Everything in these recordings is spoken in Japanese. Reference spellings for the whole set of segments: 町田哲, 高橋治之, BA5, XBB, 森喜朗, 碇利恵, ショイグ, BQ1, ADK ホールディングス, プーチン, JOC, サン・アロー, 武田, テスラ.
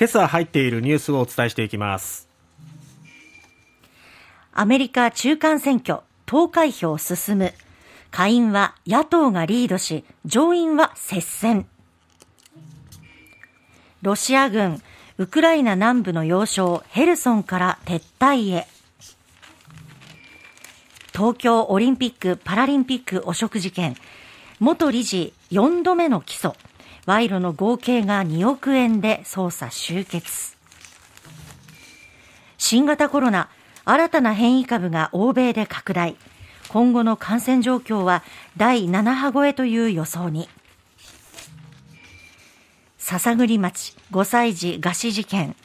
今朝入っているニュースをお伝えしていきます。アメリカ中間選挙投開票進む。下院は野党がリードし、上院は接戦。ロシア軍ウクライナ南部の要衝ヘルソンから撤退へ。東京オリンピック・パラリンピック汚職事件、元理事4度目の起訴。賄賂の合計が2億円で捜査終結。新型コロナ、新たな変異株が欧米で拡大。今後の感染状況は第7波超えという予想に。篠栗町5歳児餓死事件、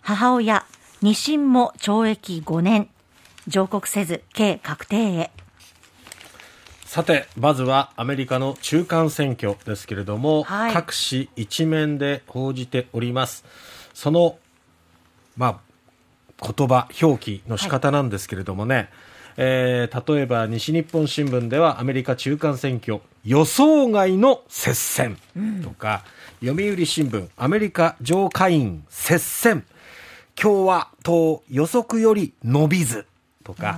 母親2審も懲役5年、上告せず刑確定へ。さて、まずはアメリカの中間選挙ですけれども、はい、各紙一面で報じております。その、言葉表記の仕方なんですけれどもね、はい、例えば西日本新聞ではアメリカ中間選挙予想外の接戦とか、読売新聞アメリカ上下院接戦、共和党予測より伸びずとか、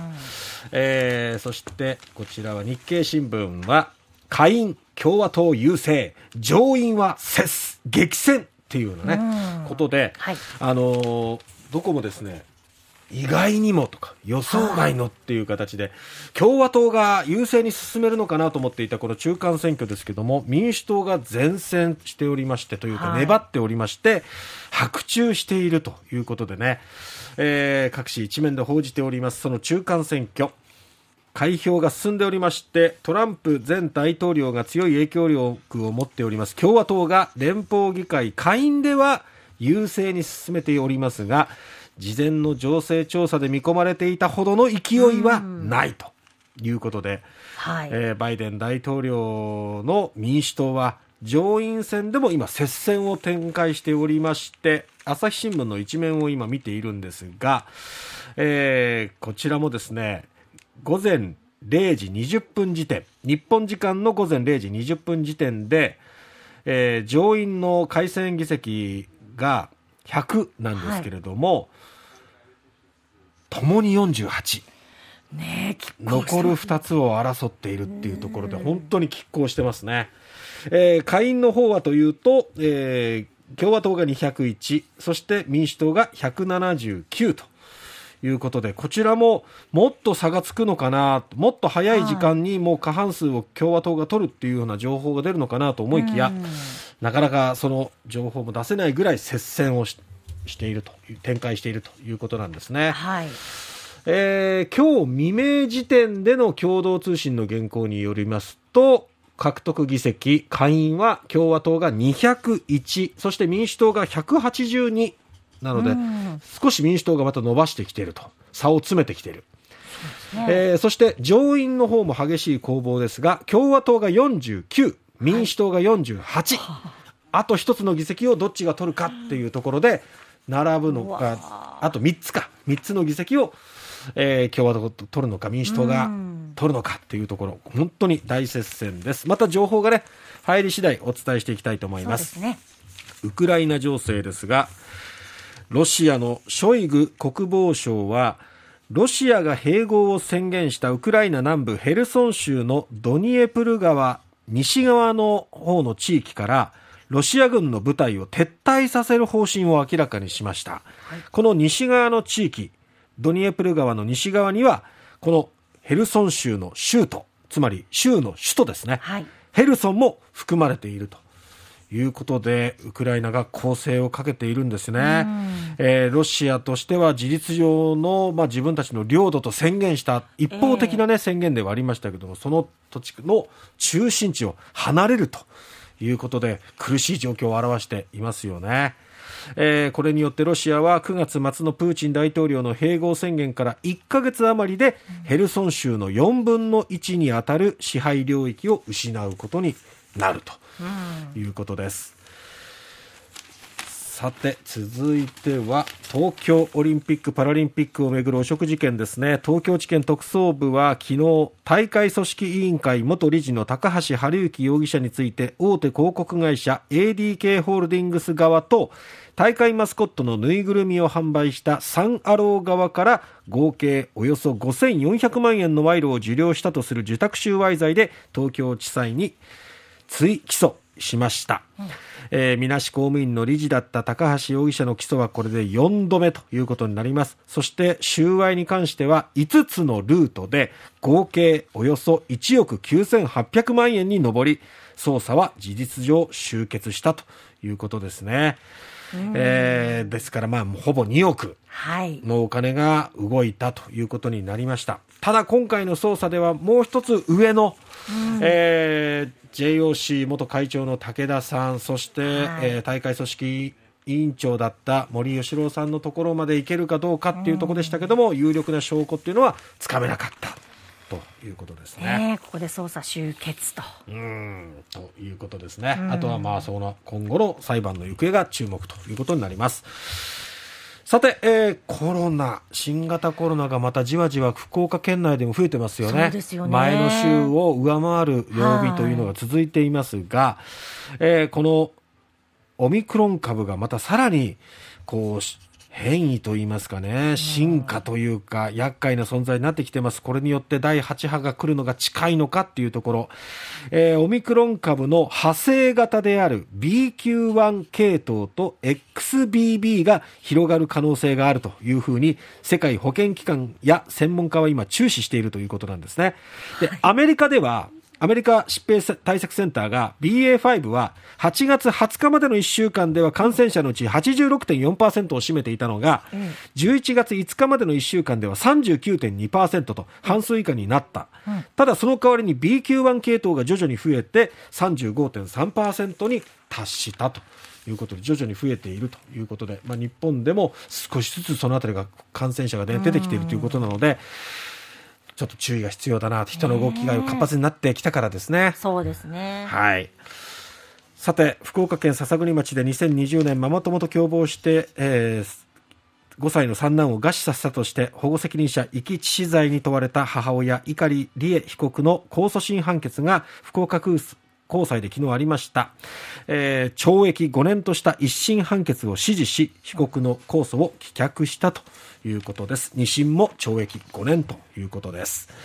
そしてこちらは日経新聞は下院共和党優勢、上院は激戦っていうのね、ことで、はい、どこもですね、意外にもとか予想外のっていう形で共和党が優勢に進めるのかなと思っていたこの中間選挙ですけども、民主党が善戦しておりまして、というか粘っておりまして、伯仲しているということでね、各紙一面で報じております。その中間選挙開票が進んでおりまして、トランプ前大統領が強い影響力を持っております共和党が連邦議会下院では優勢に進めておりますが、事前の情勢調査で見込まれていたほどの勢いはないということで、はい、バイデン大統領の民主党は上院選でも今接戦を展開しておりまして、朝日新聞の一面を今見ているんですが、こちらもですね、午前0時20分時点、日本時間の午前0時20分時点で、上院の改選議席が100なんですけれども、はい、共に48、ね、残る2つを争っているっていうところで本当に拮抗してますね。下院の方はというと、共和党が201、そして民主党が179ということで、こちらももっと差がつくのかな、もっと早い時間にもう過半数を共和党が取るっていうような情報が出るのかなと思いきや、なかなかその情報も出せないぐらい接戦をしているという、展開しているということなんですね。はい、今日未明時点での共同通信の原稿によりますと、獲得議席下院は共和党が201、そして民主党が182なので、少し民主党がまた伸ばしてきていると、差を詰めてきている。そうですね。そして上院の方も激しい攻防ですが、共和党が49、民主党が48、はい、あと1つの議席をどっちが取るかっていうところで並ぶのか、あと3つか、3つの議席を、共和党が取るのか民主党が取るのかっていうところ、本当に大接戦です。また情報がね、入り次第お伝えしていきたいと思います。そうですね。ウクライナ情勢ですが、ロシアのショイグ国防相は、ロシアが併合を宣言したウクライナ南部ヘルソン州のドニエプル川西側の方の地域からロシア軍の部隊を撤退させる方針を明らかにしました。はい、この西側の地域、ドニエプル川の西側にはこのヘルソン州の州都、つまり州の首都ですね、はい、ヘルソンも含まれているということで、ウクライナが攻勢をかけているんですね。ロシアとしては事実上の、自分たちの領土と宣言した一方的な、宣言ではありましたけども、その土地の中心地を離れるということで苦しい状況を表していますよね。これによってロシアは9月末のプーチン大統領の併合宣言から1ヶ月余りでヘルソン州の4分の1に当たる支配領域を失うことになるということです。さて続いては東京オリンピックパラリンピックをめぐる汚職事件ですね。東京地検特捜部は昨日、大会組織委員会元理事の高橋治之容疑者について、大手広告会社 ADK ホールディングス側と大会マスコットのぬいぐるみを販売したサン・アロー側から合計およそ5400万円の賄賂を受領したとする受託収賄罪で東京地裁に追起訴しました。みなし公務員の理事だった高橋容疑者の起訴はこれで4度目ということになります。そして収賄に関しては5つのルートで合計およそ1億9800万円に上り、捜査は事実上終結したということですね。ですからまあほぼ2億のお金が動いたということになりました。ただ今回の捜査ではもう一つ上の、JOC 元会長の武田さん、そして、大会組織委員長だった森喜朗さんのところまで行けるかどうかっていうところでしたけども、有力な証拠っていうのはつかめなかったということですね。ここで捜査終結とということですね。あとはまあその今後の裁判の行方が注目ということになります。さて、コロナ、新型コロナがまたじわじわ福岡県内でも増えてますよね。そうですよね。前の週を上回る曜日というのが続いていますが、このオミクロン株がまたさらにこう変異といいますかね、進化というか厄介な存在になってきてます。これによって第8波が来るのが近いのかっていうところ、オミクロン株の派生型である BQ1 系統と XBB が広がる可能性があるというふうに世界保健機関や専門家は今注視しているということなんですね。で、アメリカ疾病対策センターが BA5 は8月20日までの1週間では感染者のうち 86.4% を占めていたのが、11月5日までの1週間では 39.2% と半数以下になった。ただその代わりに BQ1 系統が徐々に増えて 35.3% に達したということで徐々に増えているということで、まあ、日本でも少しずつそのあたりが感染者が出てきているということなので、ちょっと注意が必要だなと、人の動きが活発になってきたからですね。そうですね。はい。さて、福岡県篠栗町で2020年ママ友と共謀して、5歳の三男を餓死させたとして保護責任者遺棄致死罪に問われた母親碇利恵被告の控訴審判決が福岡高裁で昨日ありました。懲役5年とした一審判決を支持し、被告の控訴を棄却したということです。二審も懲役5年ということです。